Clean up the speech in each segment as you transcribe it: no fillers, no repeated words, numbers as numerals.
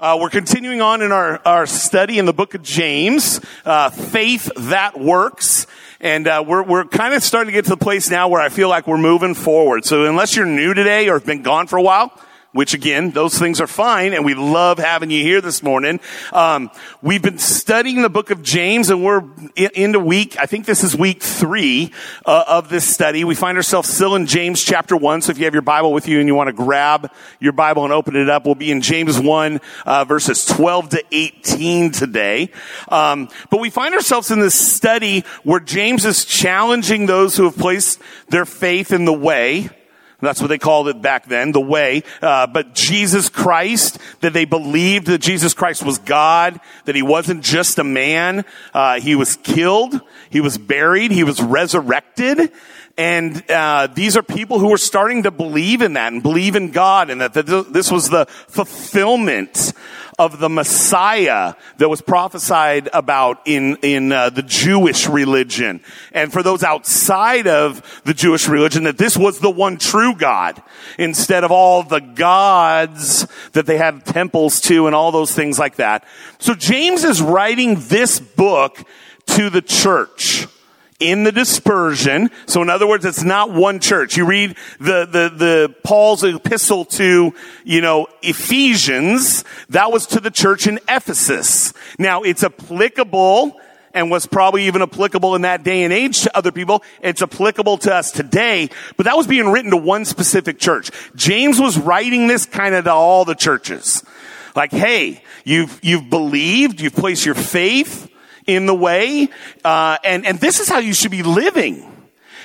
We're continuing on in our study in the book of James, faith that works. And we're kind of starting to get to the place now where I feel like we're moving forward. So unless you're new today or have been gone for a while, which again, those things are fine, and we love having you here this morning. We've been studying the book of James, and we're into week, I think this is week 3 of this study. We find ourselves still in James chapter 1, so if you have your Bible with you and you want to grab your Bible and open it up, we'll be in James 1, verses 12 to 18 today. But we find ourselves in this study where James is challenging those who have placed their faith in the way. That's what they called it back then, the way. But Jesus Christ, that they believed that Jesus Christ was God, that he wasn't just a man. He was killed, he was buried, he was resurrected. And these are people who were starting to believe in that and believe in God, and that this was the fulfillment of the Messiah that was prophesied about in the Jewish religion. And for those outside of the Jewish religion, that this was the one true God instead of all the gods that they had temples to and all those things like that. So James is writing this book to the church in the dispersion. So in other words, it's not one church. You read the Paul's epistle to, Ephesians. That was to the church in Ephesus. Now it's applicable, and was probably even applicable in that day and age to other people. It's applicable to us today, but that was being written to one specific church. James was writing this kind of to all the churches. Like, hey, you've believed, you've placed your faith in the way, and this is how you should be living.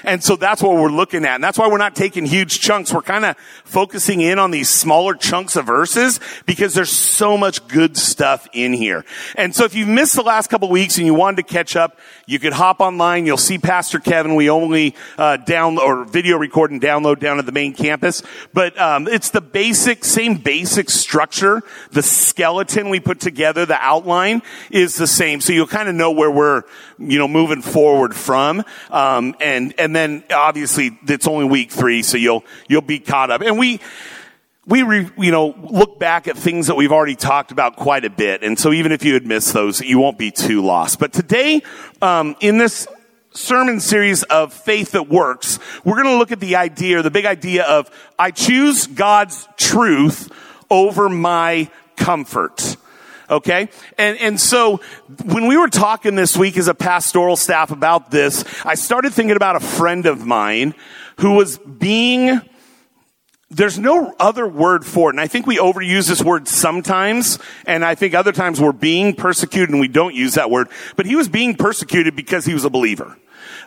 And so that's what we're looking at. And that's why we're not taking huge chunks. We're kind of focusing in on these smaller chunks of verses because there's so much good stuff in here. And so if you've missed the last couple of weeks and you wanted to catch up, you could hop online. You'll see Pastor Kevin. We only download or video record and download down at the main campus. But it's the same basic structure. The skeleton we put together, the outline is the same. So you'll kind of know where we're, moving forward from. And then obviously it's only week 3, so you'll be caught up. And we look back at things that we've already talked about quite a bit. And so even if you had missed those, you won't be too lost. But today, in this sermon series of faith that works, we're going to look at the big idea of I choose God's truth over my comfort. Okay? And so when we were talking this week as a pastoral staff about this, I started thinking about a friend of mine who was there's no other word for it. And I think we overuse this word sometimes. And I think other times we're being persecuted and we don't use that word. But he was being persecuted because he was a believer.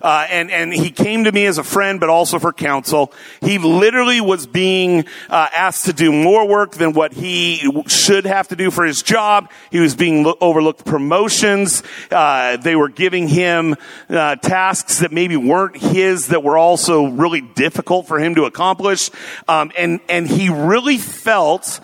And he came to me as a friend, but also for counsel. He literally was being asked to do more work than what he should have to do for his job. He was being overlooked promotions. They were giving him tasks that maybe weren't his, that were also really difficult for him to accomplish. And he really felt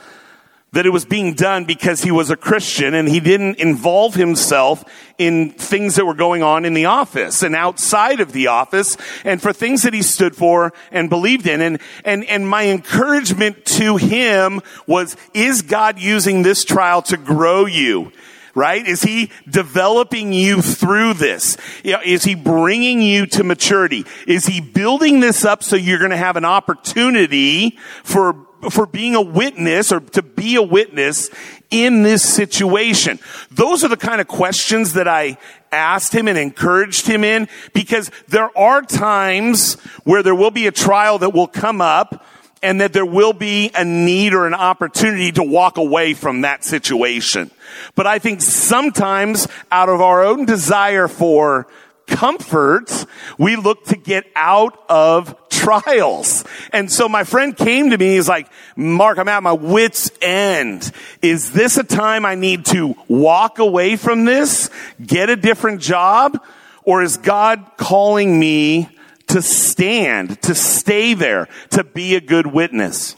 that it was being done because he was a Christian and he didn't involve himself in things that were going on in the office and outside of the office and for things that he stood for and believed in. And my encouragement to him was, is God using this trial to grow you? Right? Is he developing you through this? Is he bringing you to maturity? Is he building this up so you're going to have an opportunity for being a witness or to be a witness in this situation? Those are the kind of questions that I asked him and encouraged him in, because there are times where there will be a trial that will come up and that there will be a need or an opportunity to walk away from that situation. But I think sometimes out of our own desire for comfort, we look to get out of trials. And so my friend came to me, he's like, Mark, I'm at my wit's end. Is this a time I need to walk away from this, get a different job, or is God calling me to stand, to stay there, to be a good witness?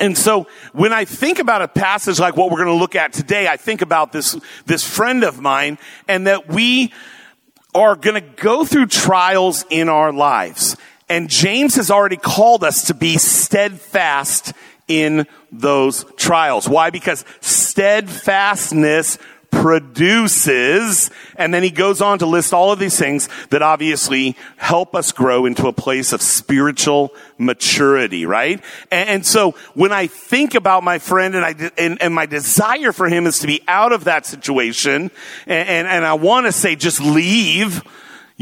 And so when I think about a passage like what we're going to look at today, I think about this friend of mine, and that we are going to go through trials in our lives. And James has already called us to be steadfast in those trials. Why? Because steadfastness produces, and then he goes on to list all of these things that obviously help us grow into a place of spiritual maturity, right? And so when I think about my friend and my desire for him is to be out of that situation, and I want to say just leave.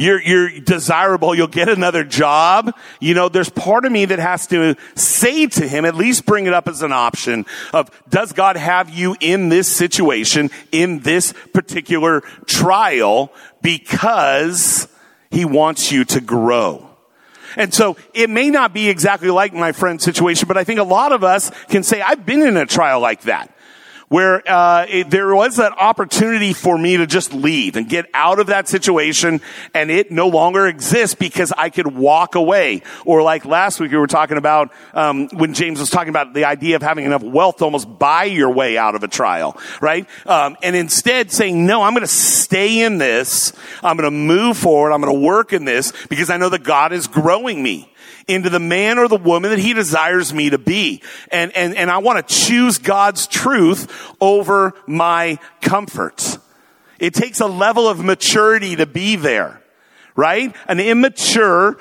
You're desirable. You'll get another job. You know, there's part of me that has to say to him, at least bring it up as an option of, does God have you in this situation, in this particular trial, because he wants you to grow? And so it may not be exactly like my friend's situation, but I think a lot of us can say, I've been in a trial like that, where there was that opportunity for me to just leave and get out of that situation, and it no longer exists because I could walk away. Or like last week we were talking about when James was talking about the idea of having enough wealth to almost buy your way out of a trial, right? And instead saying, no, I'm going to stay in this. I'm going to move forward. I'm going to work in this because I know that God is growing me into the man or the woman that he desires me to be. And I want to choose God's truth over my comfort. It takes a level of maturity to be there, right? An immature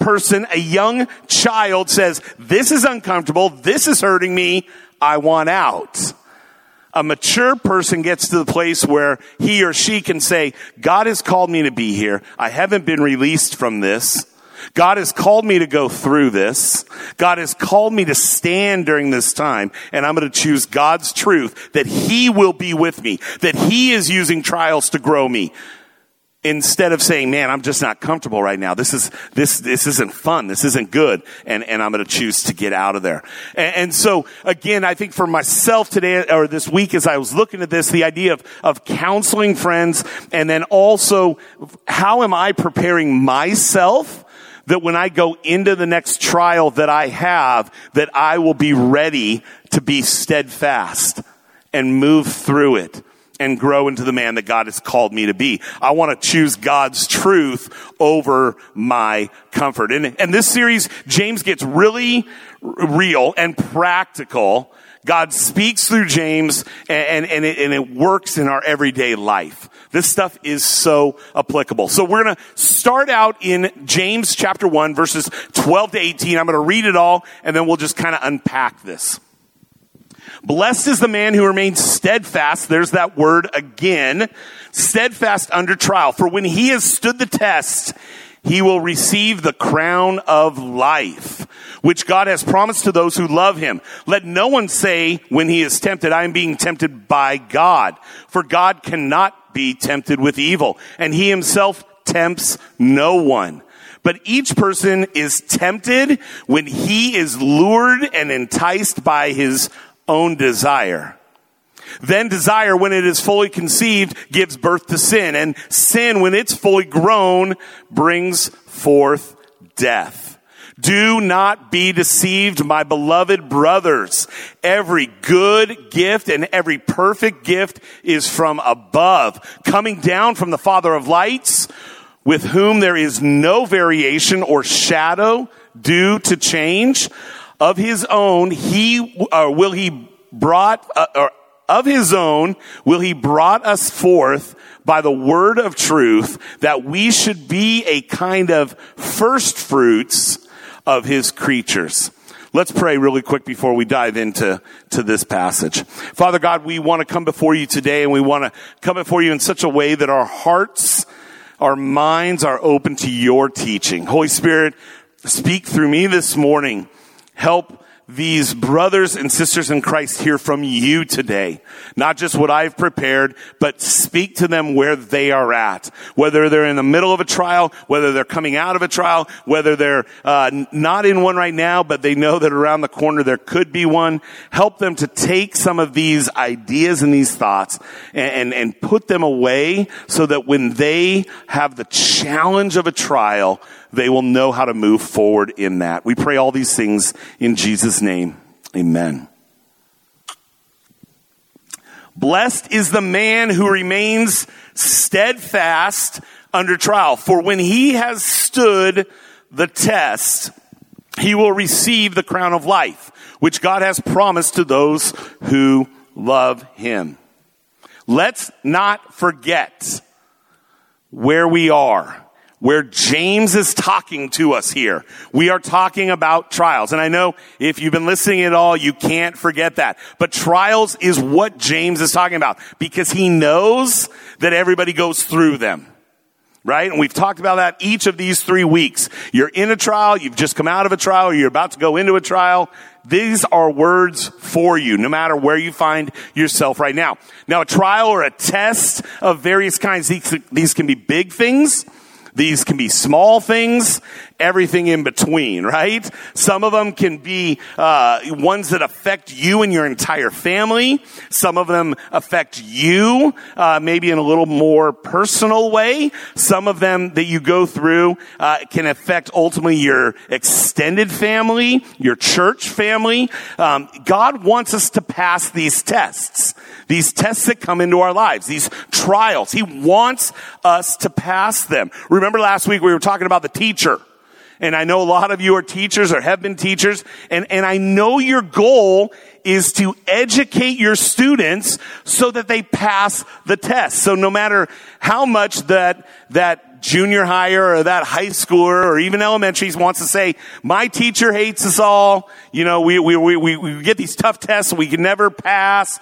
person, a young child says, this is uncomfortable. This is hurting me. I want out. A mature person gets to the place where he or she can say, God has called me to be here. I haven't been released from this. God has called me to go through this. God has called me to stand during this time, and I'm going to choose God's truth that he will be with me, that he is using trials to grow me, instead of saying, man, I'm just not comfortable right now. This isn't fun. This isn't good. And I'm going to choose to get out of there. And so again, I think for myself today or this week, as I was looking at this, the idea of counseling friends, and then also how am I preparing myself that when I go into the next trial that I have, that I will be ready to be steadfast and move through it and grow into the man that God has called me to be. I want to choose God's truth over my comfort. And this series, James gets really real and practical. God speaks through James, and it works in our everyday life. This stuff is so applicable. So we're going to start out in James chapter 1, verses 12 to 18. I'm going to read it all, and then we'll just kind of unpack this. Blessed is the man who remains steadfast. There's that word again. Steadfast under trial. For when he has stood the test, he will receive the crown of life, which God has promised to those who love him. Let no one say when he is tempted, I am being tempted by God. For God cannot be tempted with evil, and he himself tempts no one. But each person is tempted when he is lured and enticed by his own desire. Then desire, when it is fully conceived, gives birth to sin. And sin, when it's fully grown, brings forth death. Do not be deceived, my beloved brothers. Every good gift and every perfect gift is from above, coming down from the Father of lights, with whom there is no variation or shadow due to change. Of his own, he brought us forth by the word of truth, that we should be a kind of first fruits of his creatures. Let's pray really quick before we dive into this passage. Father God, we want to come before you today, and we want to come before you in such a way that our hearts, our minds are open to your teaching. Holy Spirit, speak through me this morning. Help these brothers and sisters in Christ hear from you today. Not just what I've prepared, but speak to them where they are at. Whether they're in the middle of a trial, whether they're coming out of a trial, whether they're not in one right now, but they know that around the corner there could be one. Help them to take some of these ideas and these thoughts and put them away, so that when they have the challenge of a trial, they will know how to move forward in that. We pray all these things in Jesus' name. Amen. Blessed is the man who remains steadfast under trial, for when he has stood the test, he will receive the crown of life, which God has promised to those who love him. Let's not forget where we are, where James is talking to us here. We are talking about trials. And I know if you've been listening at all, you can't forget that. But trials is what James is talking about because he knows that everybody goes through them. Right? And we've talked about that each of these 3 weeks. You're in a trial, you've just come out of a trial, or you're about to go into a trial. These are words for you, no matter where you find yourself right now. Now, a trial or a test of various kinds, these can be big things. These can be small things, everything in between, right? Some of them can be ones that affect you and your entire family. Some of them affect you maybe in a little more personal way. Some of them that you go through can affect ultimately your extended family, your church family. God wants us to pass these tests that come into our lives, these trials. He wants us to pass them. Remember last week we were talking about the teacher. And I know a lot of you are teachers or have been teachers. And I know your goal is to educate your students so that they pass the test. So no matter how much that junior higher or that high schooler or even elementary wants to say, my teacher hates us all. You know, we get these tough tests we can never pass.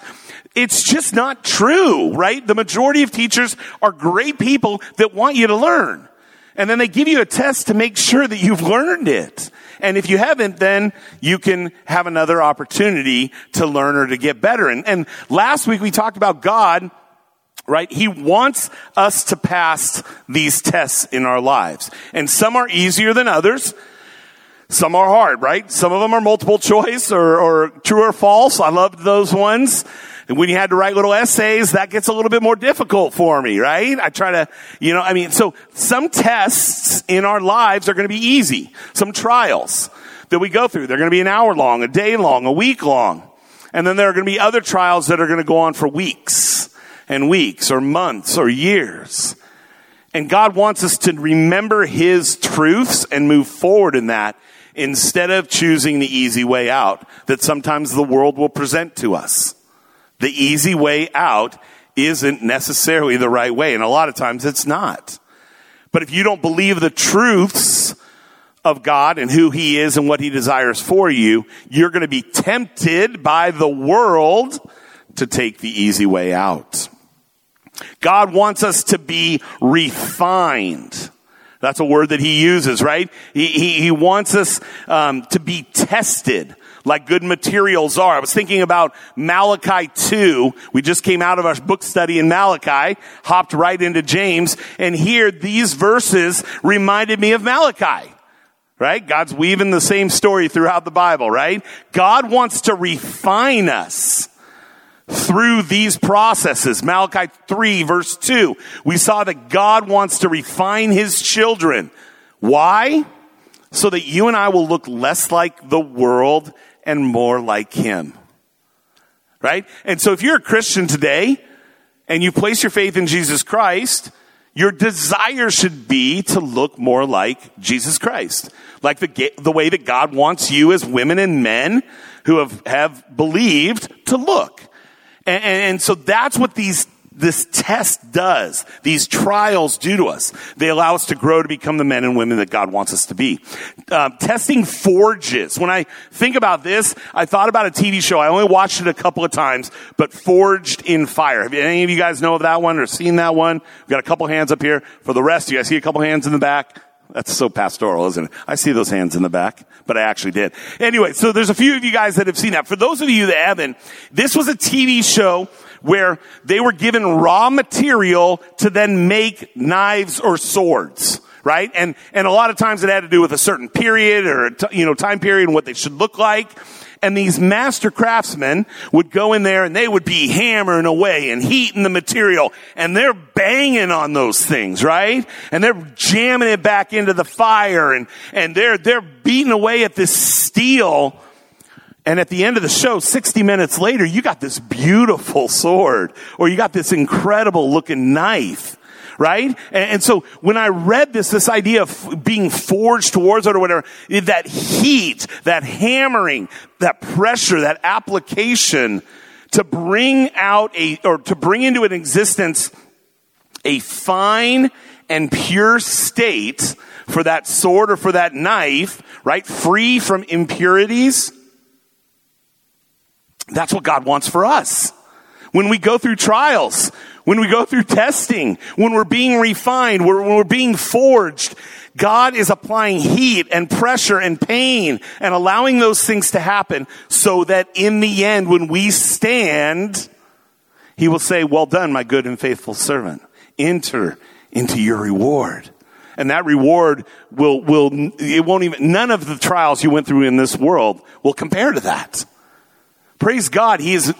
It's just not true, right? The majority of teachers are great people that want you to learn. And then they give you a test to make sure that you've learned it. And if you haven't, then you can have another opportunity to learn or to get better. And last week we talked about God, right? He wants us to pass these tests in our lives. And some are easier than others. Some are hard, right? Some of them are multiple choice or true or false. I loved those ones. And when you had to write little essays, that gets a little bit more difficult for me, right? I try to, so some tests in our lives are going to be easy. Some trials that we go through, they're going to be an hour long, a day long, a week long. And then there are going to be other trials that are going to go on for weeks and weeks or months or years. And God wants us to remember his truths and move forward in that instead of choosing the easy way out that sometimes the world will present to us. The easy way out isn't necessarily the right way, and a lot of times it's not. But if you don't believe the truths of God and who he is and what he desires for you, you're going to be tempted by the world to take the easy way out. God wants us to be refined. That's a word that he uses, right? He wants us to be tested like good materials are. I was thinking about Malachi 2. We just came out of our book study in Malachi, hopped right into James, and here these verses reminded me of Malachi, right? God's weaving the same story throughout the Bible, right? God wants to refine us through these processes. Malachi 3 verse 2, we saw that God wants to refine his children. Why? So that you and I will look less like the world and more like him. Right? And so if you're a Christian today and you place your faith in Jesus Christ, your desire should be to look more like Jesus Christ. Like the way that God wants you as women and men who have believed to look. And so that's what this test does. These trials do to us. They allow us to grow to become the men and women that God wants us to be. Testing forges. When I think about this, I thought about a TV show. I only watched it a couple of times, but Forged in Fire. Have any of you guys know of that one or seen that one? We've got a couple hands up here. For the rest, you guys see a couple hands in the back? That's so pastoral, isn't it? I see those hands in the back, but I actually did. Anyway, so there's a few of you guys that have seen that. For those of you that haven't, this was a TV show where they were given raw material to then make knives or swords, right? And a lot of times it had to do with a certain period or time period and what they should look like. And these master craftsmen would go in there and they would be hammering away and heating the material. And they're banging on those things, right? And they're jamming it back into the fire and they're beating away at this steel. And at the end of the show, 60 minutes later, you got this beautiful sword or you got this incredible looking knife. right? And so when I read this idea of being forged towards it or whatever, that heat, that hammering, that pressure, that application to bring out to bring into an existence a fine and pure state for that sword or for that knife, right? Free from impurities. That's what God wants for us. When we go through trials, when we go through testing, when we're being refined, when we're being forged, God is applying heat and pressure and pain and allowing those things to happen so that in the end, when we stand, he will say, well done, my good and faithful servant. Enter into your reward. And that reward none of the trials you went through in this world will compare to that. Praise God, he is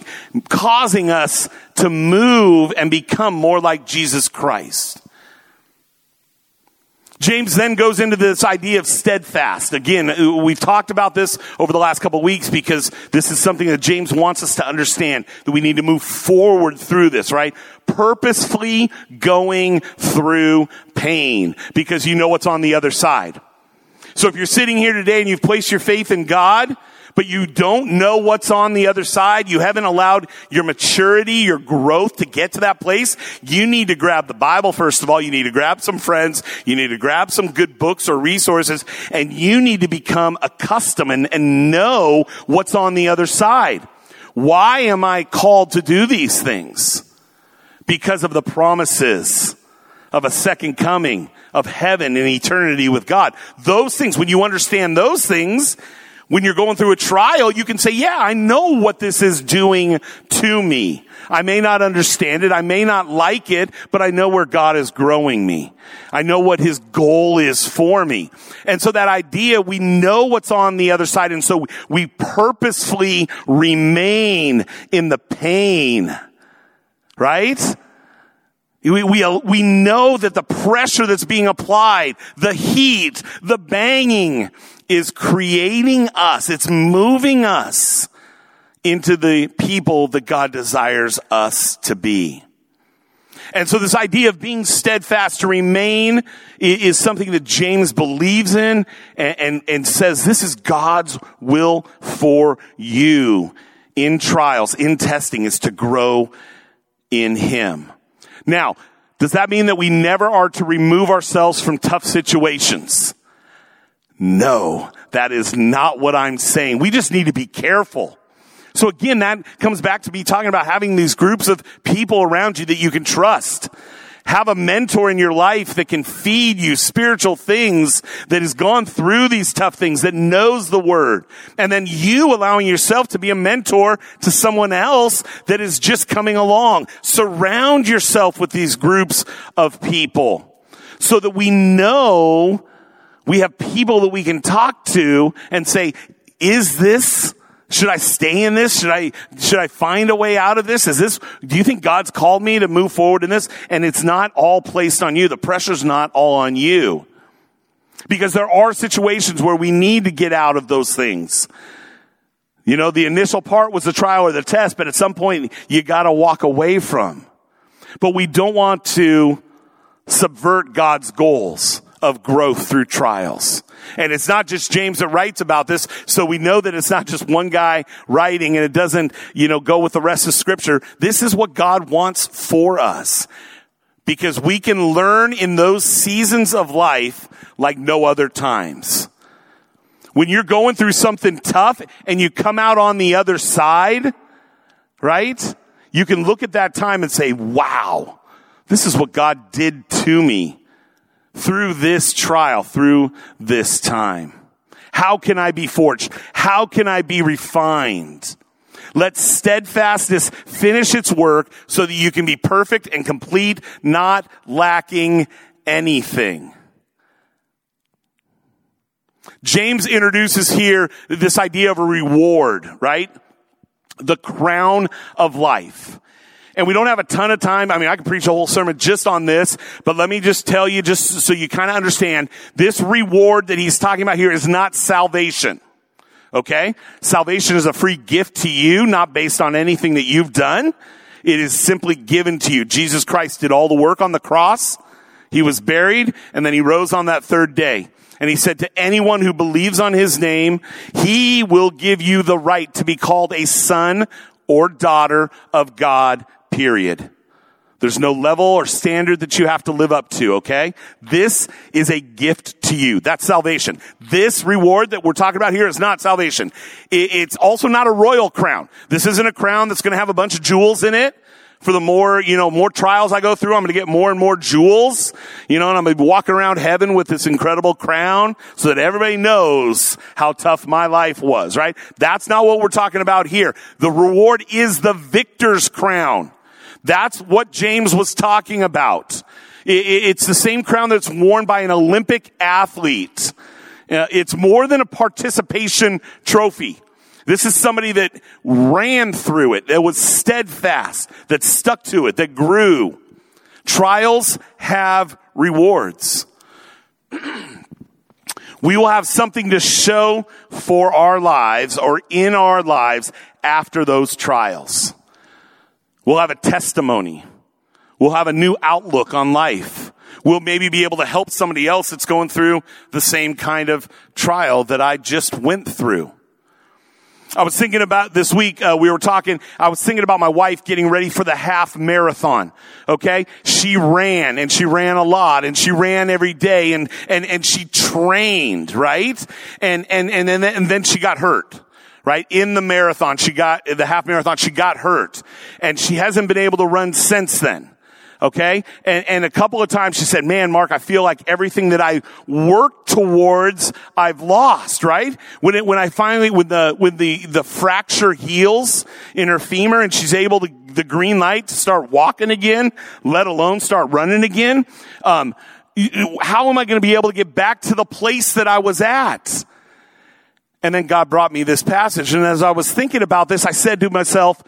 causing us to move and become more like Jesus Christ. James then goes into this idea of steadfast. Again, we've talked about this over the last couple of weeks because this is something that James wants us to understand, that we need to move forward through this, right? Purposefully going through pain because you know what's on the other side. So if you're sitting here today and you've placed your faith in God, but you don't know what's on the other side, you haven't allowed your maturity, your growth to get to that place, you need to grab the Bible first of all. You need to grab some friends. You need to grab some good books or resources, and you need to become accustomed and know what's on the other side. Why am I called to do these things? Because of the promises of a second coming, of heaven and eternity with God. Those things, when you understand those things, when you're going through a trial, you can say, yeah, I know what this is doing to me. I may not understand it. I may not like it, but I know where God is growing me. I know what his goal is for me. And so that idea, we know what's on the other side. And so we purposefully remain in the pain, right? We know that the pressure that's being applied, the heat, the banging is creating us. It's moving us into the people that God desires us to be. And so this idea of being steadfast, to remain, is something that James believes in and says this is God's will for you in trials, in testing, is to grow in him. Now, does that mean that we never are to remove ourselves from tough situations? No, that is not what I'm saying. We just need to be careful. So again, that comes back to me talking about having these groups of people around you that you can trust. Have a mentor in your life that can feed you spiritual things, that has gone through these tough things, that knows the word. And then you allowing yourself to be a mentor to someone else that is just coming along. Surround yourself with these groups of people so that we know we have people that we can talk to and say, is this, should I stay in this? Should I find a way out of this? Do you think God's called me to move forward in this? And it's not all placed on you. The pressure's not all on you. Because there are situations where we need to get out of those things. You know, the initial part was the trial or the test, but at some point you gotta walk away from. But we don't want to subvert God's goals of growth through trials. And it's not just James that writes about this, so we know that it's not just one guy writing and it doesn't, go with the rest of Scripture. This is what God wants for us, because we can learn in those seasons of life like no other times. When you're going through something tough and you come out on the other side, right? You can look at that time and say, wow, this is what God did to me. Through this trial, through this time. How can I be forged? How can I be refined? Let steadfastness finish its work so that you can be perfect and complete, not lacking anything. James introduces here this idea of a reward, right? The crown of life. And we don't have a ton of time. I mean, I could preach a whole sermon just on this, but let me just tell you, just so you kind of understand, this reward that he's talking about here is not salvation. Okay? Salvation is a free gift to you, not based on anything that you've done. It is simply given to you. Jesus Christ did all the work on the cross. He was buried, and then he rose on that third day. And he said to anyone who believes on his name, he will give you the right to be called a son or daughter of God, period. There's no level or standard that you have to live up to, okay? This is a gift to you. That's salvation. This reward that we're talking about here is not salvation. It's also not a royal crown. This isn't a crown that's going to have a bunch of jewels in it. For the more trials I go through, I'm going to get more and more jewels, and I'm going to be walking around heaven with this incredible crown so that everybody knows how tough my life was, right? That's not what we're talking about here. The reward is the victor's crown. That's what James was talking about. It's the same crown that's worn by an Olympic athlete. It's more than a participation trophy. This is somebody that ran through it, that was steadfast, that stuck to it, that grew. Trials have rewards. We will have something to show for our lives or in our lives after those trials. We'll have a testimony. We'll have a new outlook on life. We'll maybe be able to help somebody else that's going through the same kind of trial that I just went through. I was thinking about this week, I was thinking about my wife getting ready for the half marathon, okay? She ran, and she ran a lot, and she ran every day, and she trained, right? And then she got hurt, right? In the half marathon, she got hurt, and she hasn't been able to run since then. Okay? And a couple of times she said, man, Mark, I feel like everything that I worked towards, I've lost, right? When the fracture heals in her femur and she's able to, the green light to start walking again, let alone start running again, how am I going to be able to get back to the place that I was at? And then God brought me this passage. And as I was thinking about this, I said to myself,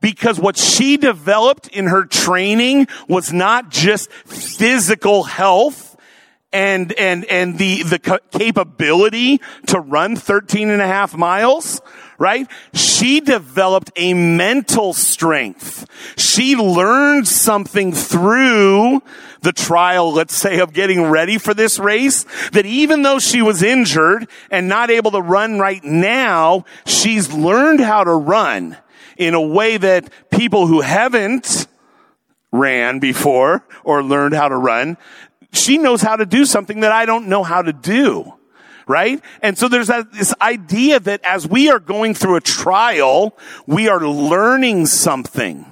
because what she developed in her training was not just physical health and the capability to run 13 and a half miles, right? She developed a mental strength. She learned something through the trial, let's say, of getting ready for this race, that even though she was injured and not able to run right now, she's learned how to run in a way that people who haven't ran before or learned how to run, she knows how to do something that I don't know how to do, right? And so there's this idea that as we are going through a trial, we are learning something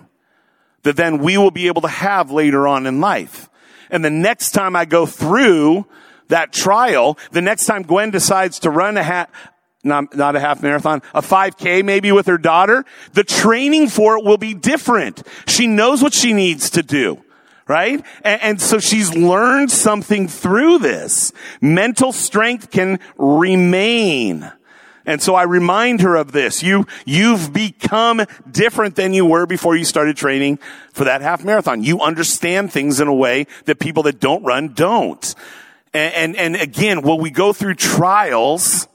that then we will be able to have later on in life. And the next time I go through that trial, the next time Gwen decides to run not a half marathon, a 5K maybe with her daughter, the training for it will be different. She knows what she needs to do, right? And so she's learned something through this. Mental strength can remain. And so I remind her of this. You've become different than you were before you started training for that half marathon. You understand things in a way that people that don't run don't. And again, when we go through trials,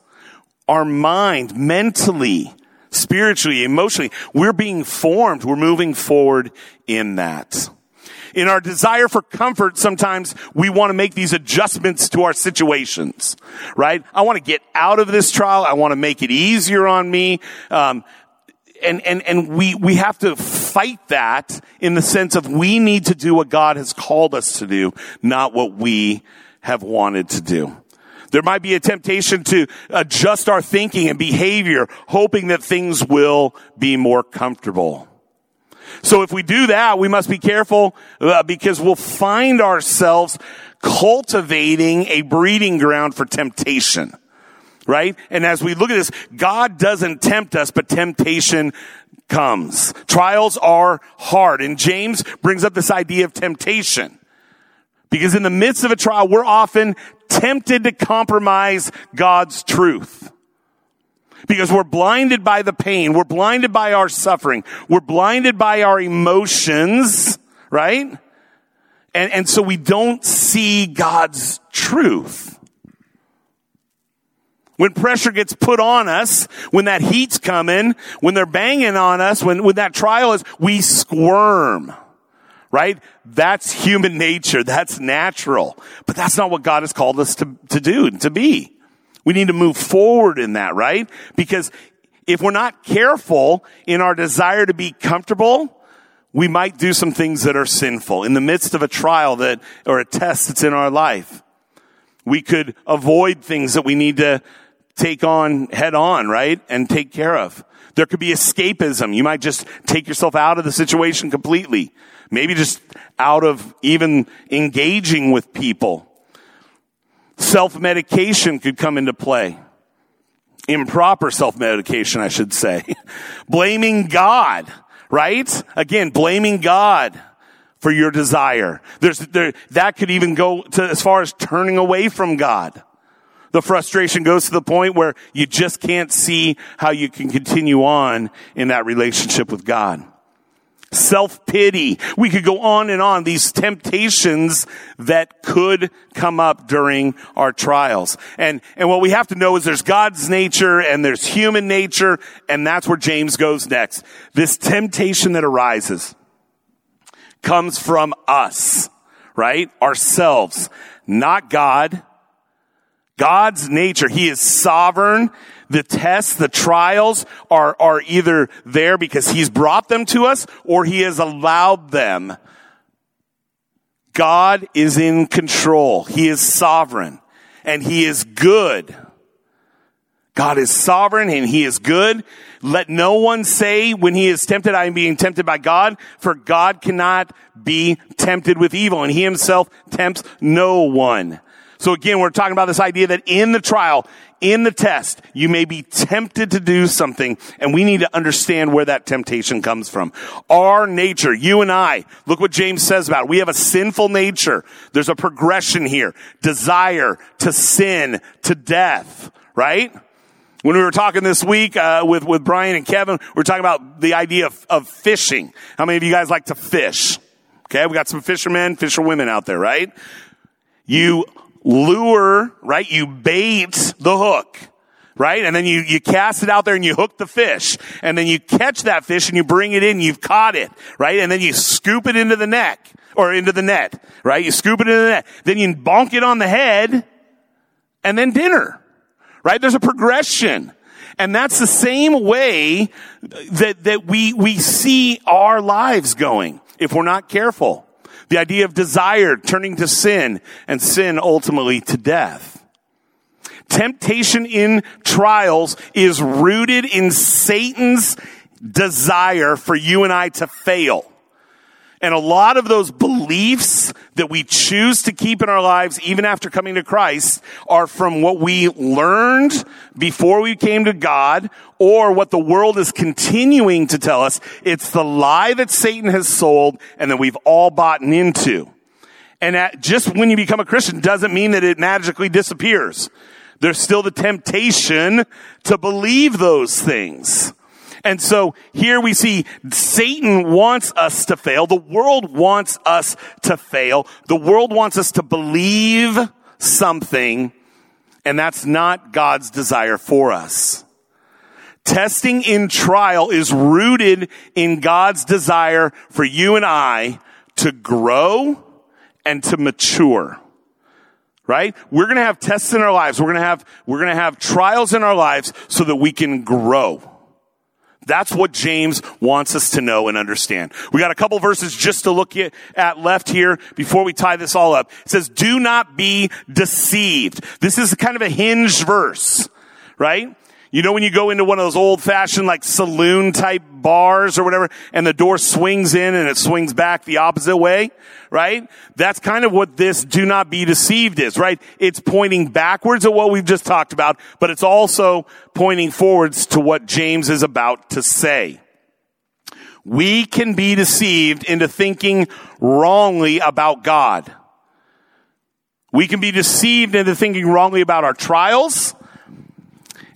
our mind, mentally, spiritually, emotionally, we're being formed. We're moving forward in that. In our desire for comfort, sometimes we want to make these adjustments to our situations, right? I want to get out of this trial. I want to make it easier on me. And we have to fight that in the sense of we need to do what God has called us to do, not what we have wanted to do. There might be a temptation to adjust our thinking and behavior, hoping that things will be more comfortable. So if we do that, we must be careful because we'll find ourselves cultivating a breeding ground for temptation, right? And as we look at this, God doesn't tempt us, but temptation comes. Trials are hard, and James brings up this idea of temptation. Because in the midst of a trial, we're often tempted to compromise God's truth. Because we're blinded by the pain. We're blinded by our suffering. We're blinded by our emotions, right? And so we don't see God's truth. When pressure gets put on us, when that heat's coming, when they're banging on us, when that trial is, we squirm, right? That's human nature. That's natural. But that's not what God has called us to do, to be. We need to move forward in that, right? Because if we're not careful in our desire to be comfortable, we might do some things that are sinful in the midst of a trial that, or a test that's in our life. We could avoid things that we need to take on head on, right? And take care of. There could be escapism. You might just take yourself out of the situation completely. Maybe just out of even engaging with people. Self-medication could come into play. Improper self-medication, I should say. Blaming God, right? Again, blaming God for your desire. That could even go to as far as turning away from God. The frustration goes to the point where you just can't see how you can continue on in that relationship with God. Self-pity. We could go on and on. These temptations that could come up during our trials. And what we have to know is there's God's nature and there's human nature. And that's where James goes next. This temptation that arises comes from us, right? Ourselves, not God. God's nature. He is sovereign. The tests, the trials are either there because he's brought them to us or he has allowed them. God is in control. He is sovereign and he is good. God is sovereign and he is good. Let no one say when he is tempted, I am being tempted by God, for God cannot be tempted with evil, and he himself tempts no one. So again, we're talking about this idea that in the trial, in the test, you may be tempted to do something, and we need to understand where that temptation comes from. Our nature, you and I, look what James says about it. We have a sinful nature. There's a progression here. Desire to sin, to death, right? When we were talking this week with Brian and Kevin, we were talking about the idea of fishing. How many of you guys like to fish? Okay, we got some fishermen, fisherwomen out there, right? You lure, right? You bait the hook, right? And then you cast it out there and you hook the fish. And then you catch that fish and you bring it in, you've caught it, right? And then you scoop it into the neck, or into the net, right? You scoop it into the net. Then you bonk it on the head, and then dinner. Right? There's a progression. And that's the same way that we see our lives going if we're not careful. The idea of desire turning to sin, and sin ultimately to death. Temptation in trials is rooted in Satan's desire for you and I to fail. And a lot of those beliefs that we choose to keep in our lives, even after coming to Christ, are from what we learned before we came to God, or what the world is continuing to tell us. It's the lie that Satan has sold and that we've all bought into. And that just when you become a Christian doesn't mean that it magically disappears. There's still the temptation to believe those things. And so here we see Satan wants us to fail. The world wants us to fail. The world wants us to believe something, and that's not God's desire for us. Testing in trial is rooted in God's desire for you and I to grow and to mature. Right? We're going to have tests in our lives. We're going to have trials in our lives so that we can grow. That's what James wants us to know and understand. We got a couple verses just to look at left here before we tie this all up. It says, do not be deceived. This is kind of a hinge verse, right? You know, when you go into one of those old fashioned like saloon type bars or whatever, and the door swings in and it swings back the opposite way, right? That's kind of what this do not be deceived is, right? It's pointing backwards at what we've just talked about, but it's also pointing forwards to what James is about to say. We can be deceived into thinking wrongly about God. We can be deceived into thinking wrongly about our trials.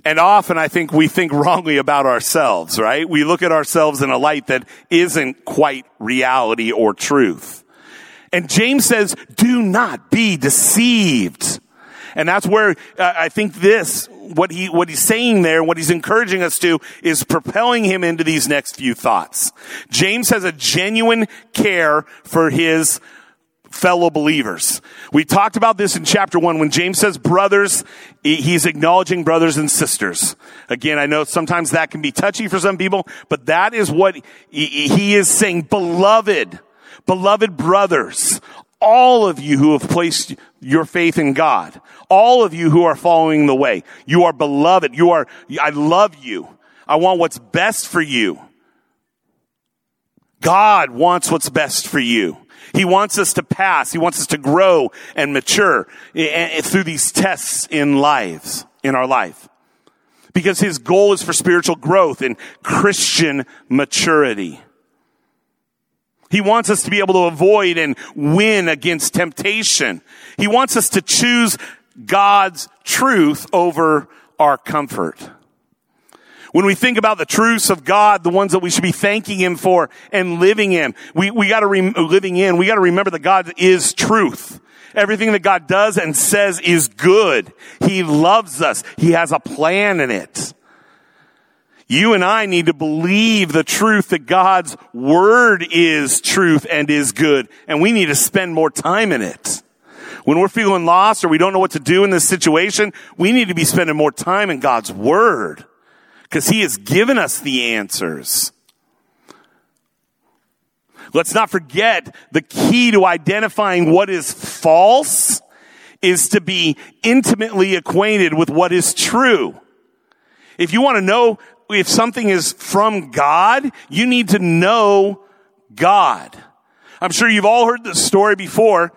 And often I think we think wrongly about ourselves, right? We look at ourselves in a light that isn't quite reality or truth. And James says, do not be deceived. And that's where I think what he's saying there, what he's encouraging us to, is propelling him into these next few thoughts. James has a genuine care for his fellow believers. We talked about this in chapter 1. When James says brothers, he's acknowledging brothers and sisters. Again, I know sometimes that can be touchy for some people, but that is what he is saying. Beloved brothers, all of you who have placed your faith in God, all of you who are following the way, you are beloved. I love you. I want what's best for you. God wants what's best for you. He wants us to pass. He wants us to grow and mature through these tests in our life. Because his goal is for spiritual growth and Christian maturity. He wants us to be able to avoid and win against temptation. He wants us to choose God's truth over our comfort. When we think about the truths of God, the ones that we should be thanking him for and living in, we gotta remember that God is truth. Everything that God does and says is good. He loves us. He has a plan in it. You and I need to believe the truth that God's word is truth and is good. And we need to spend more time in it. When we're feeling lost or we don't know what to do in this situation, we need to be spending more time in God's word, because he has given us the answers. Let's not forget, the key to identifying what is false is to be intimately acquainted with what is true. If you want to know if something is from God, you need to know God. I'm sure you've all heard this story before.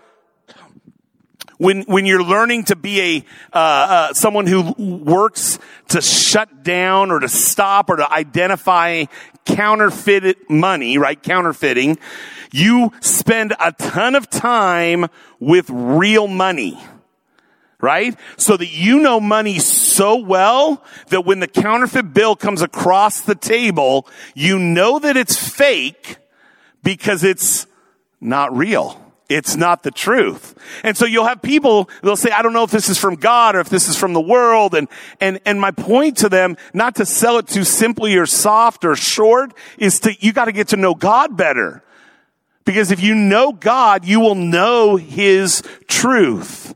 When you're learning to be someone who works to shut down or to stop or to identify counterfeited money, right? Counterfeiting. You spend a ton of time with real money, right? So that you know money so well that when the counterfeit bill comes across the table, you know that it's fake because it's not real. It's not the truth. And so you'll have people, they'll say, I don't know if this is from God or if this is from the world. And my point to them, not to sell it too simply or soft or short, is you got to get to know God better. Because if you know God, you will know his truth.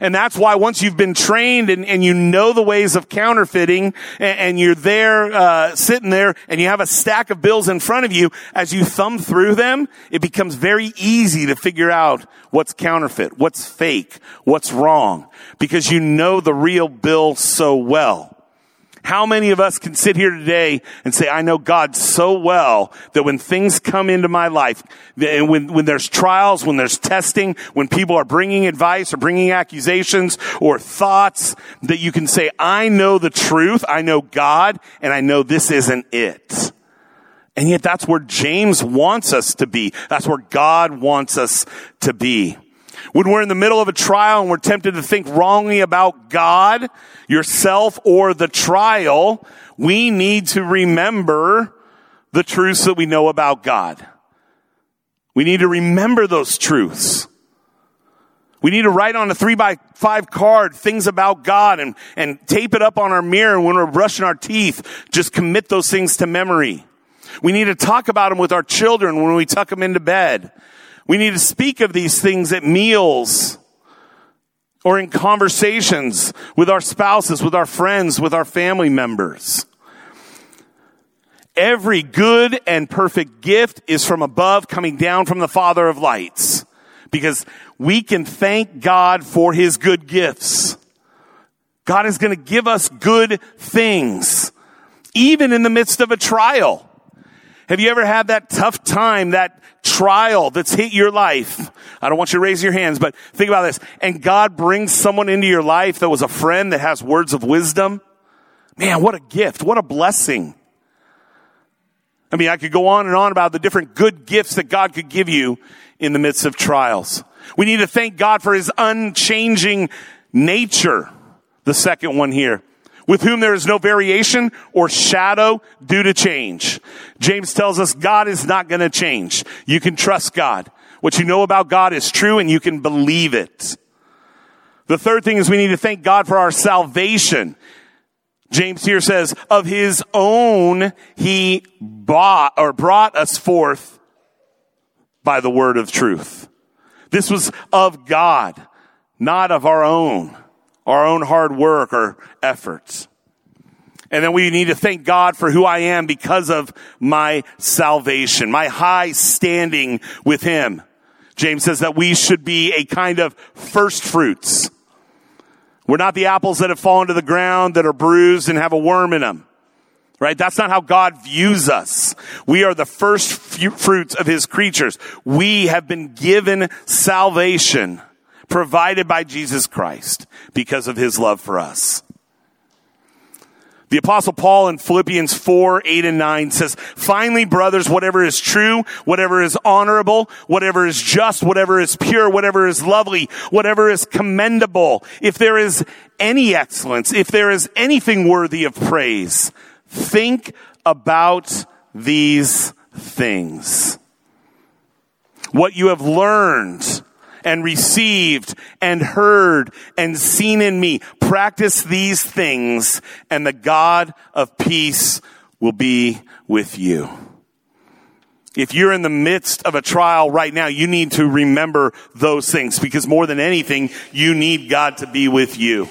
And that's why once you've been trained and you know the ways of counterfeiting and you're there, sitting there and you have a stack of bills in front of you, as you thumb through them, it becomes very easy to figure out what's counterfeit, what's fake, what's wrong, because you know the real bill so well. How many of us can sit here today and say, I know God so well that when things come into my life, when there's trials, when there's testing, when people are bringing advice or bringing accusations or thoughts, that you can say, I know the truth, I know God, and I know this isn't it. And yet that's where James wants us to be. That's where God wants us to be. When we're in the middle of a trial and we're tempted to think wrongly about God, yourself, or the trial, we need to remember the truths that we know about God. We need to remember those truths. We need to write on a 3x5 card things about God and tape it up on our mirror, and when we're brushing our teeth, just commit those things to memory. We need to talk about them with our children when we tuck them into bed. We need to speak of these things at meals or in conversations with our spouses, with our friends, with our family members. Every good and perfect gift is from above, coming down from the Father of lights, because we can thank God for his good gifts. God is going to give us good things, even in the midst of a trial. Have you ever had that tough time, that trial that's hit your life? I don't want you to raise your hands, but think about this. And God brings someone into your life that was a friend that has words of wisdom. Man, what a gift. What a blessing. I mean, I could go on and on about the different good gifts that God could give you in the midst of trials. We need to thank God for his unchanging nature. The second one here. With whom there is no variation or shadow due to change. James tells us God is not going to change. You can trust God. What you know about God is true, and you can believe it. The third thing is we need to thank God for our salvation. James here says, of his own he brought us forth by the word of truth. This was of God, not of our own hard work or efforts. And then we need to thank God for who I am because of my salvation, my high standing with him. James says that we should be a kind of first fruits. We're not the apples that have fallen to the ground that are bruised and have a worm in them, right? That's not how God views us. We are the first fruits of his creatures. We have been given salvation provided by Jesus Christ because of his love for us. The Apostle Paul in Philippians 4:8-9 says, finally, brothers, whatever is true, whatever is honorable, whatever is just, whatever is pure, whatever is lovely, whatever is commendable, if there is any excellence, if there is anything worthy of praise, think about these things. What you have learned and received and heard and seen in me, practice these things, and the God of peace will be with you. If you're in the midst of a trial right now, you need to remember those things, because more than anything, you need God to be with you.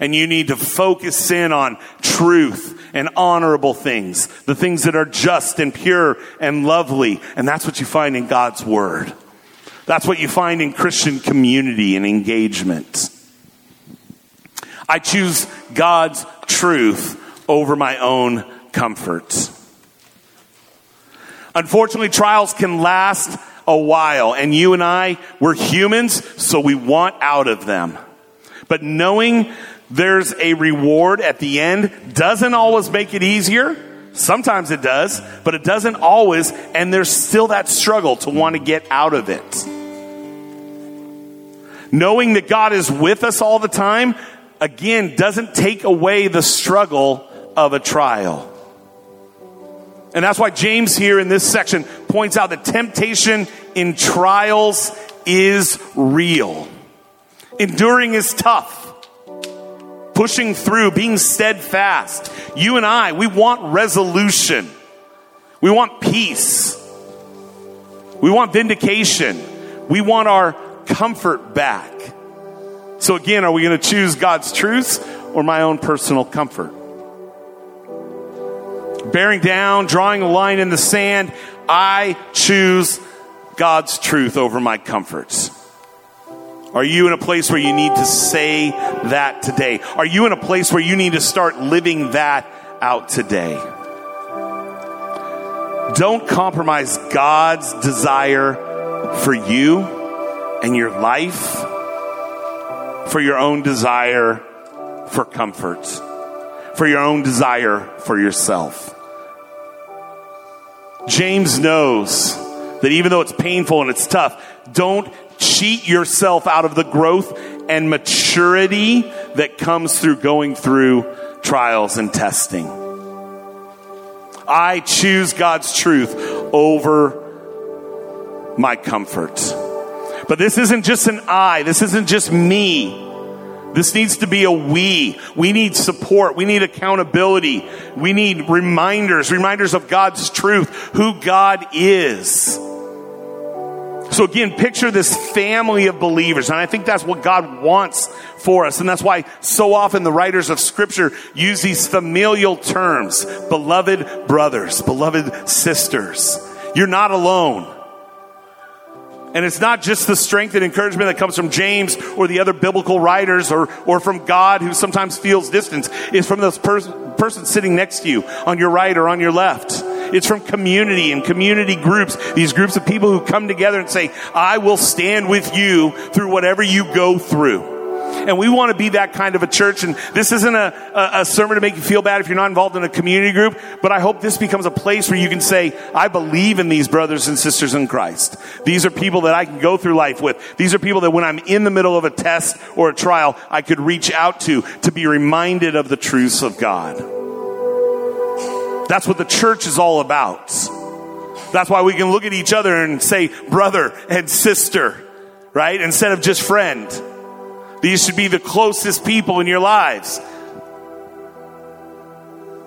And you need to focus in on truth and honorable things, the things that are just and pure and lovely. And that's what you find in God's word. That's what you find in Christian community and engagement. I choose God's truth over my own comfort. Unfortunately, trials can last a while, and you and I, we're humans, so we want out of them. But knowing there's a reward at the end doesn't always make it easier. Sometimes it does, but it doesn't always, and there's still that struggle to want to get out of it. Knowing that God is with us all the time, again, doesn't take away the struggle of a trial. And that's why James here in this section points out that temptation in trials is real. Enduring is tough. Pushing through, being steadfast. You and I, we want resolution. We want peace. We want vindication. We want our comfort back. So again, are we going to choose God's truth or my own personal comfort? Bearing down, drawing a line in the sand, I choose God's truth over my comforts. Are you in a place where you need to say that today? Are you in a place where you need to start living that out today? Don't compromise God's desire for you and your life for your own desire for comfort, for your own desire for yourself. James knows that even though it's painful and it's tough, don't cheat yourself out of the growth and maturity that comes through going through trials and testing. I choose God's truth over my comfort. But this isn't just an I. This isn't just me. This needs to be a we. We need support. We need accountability. We need reminders of God's truth, who God is. So again, picture this family of believers. And I think that's what God wants for us. And that's why so often the writers of Scripture use these familial terms. Beloved brothers, beloved sisters. You're not alone. And it's not just the strength and encouragement that comes from James or the other biblical writers or from God, who sometimes feels distance. It's from this person sitting next to you on your right or on your left. It's from community and community groups, these groups of people who come together and say, I will stand with you through whatever you go through. And we want to be that kind of a church. And this isn't a sermon to make you feel bad if you're not involved in a community group, but I hope this becomes a place where you can say, I believe in these brothers and sisters in Christ. These are people that I can go through life with. These are people that when I'm in the middle of a test or a trial, I could reach out to be reminded of the truths of God. That's what the church is all about. That's why we can look at each other and say brother and sister, right? Instead of just friend. These should be the closest people in your lives.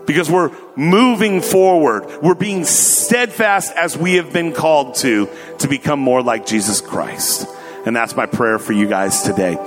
Because we're moving forward. We're being steadfast as we have been called to become more like Jesus Christ. And that's my prayer for you guys today.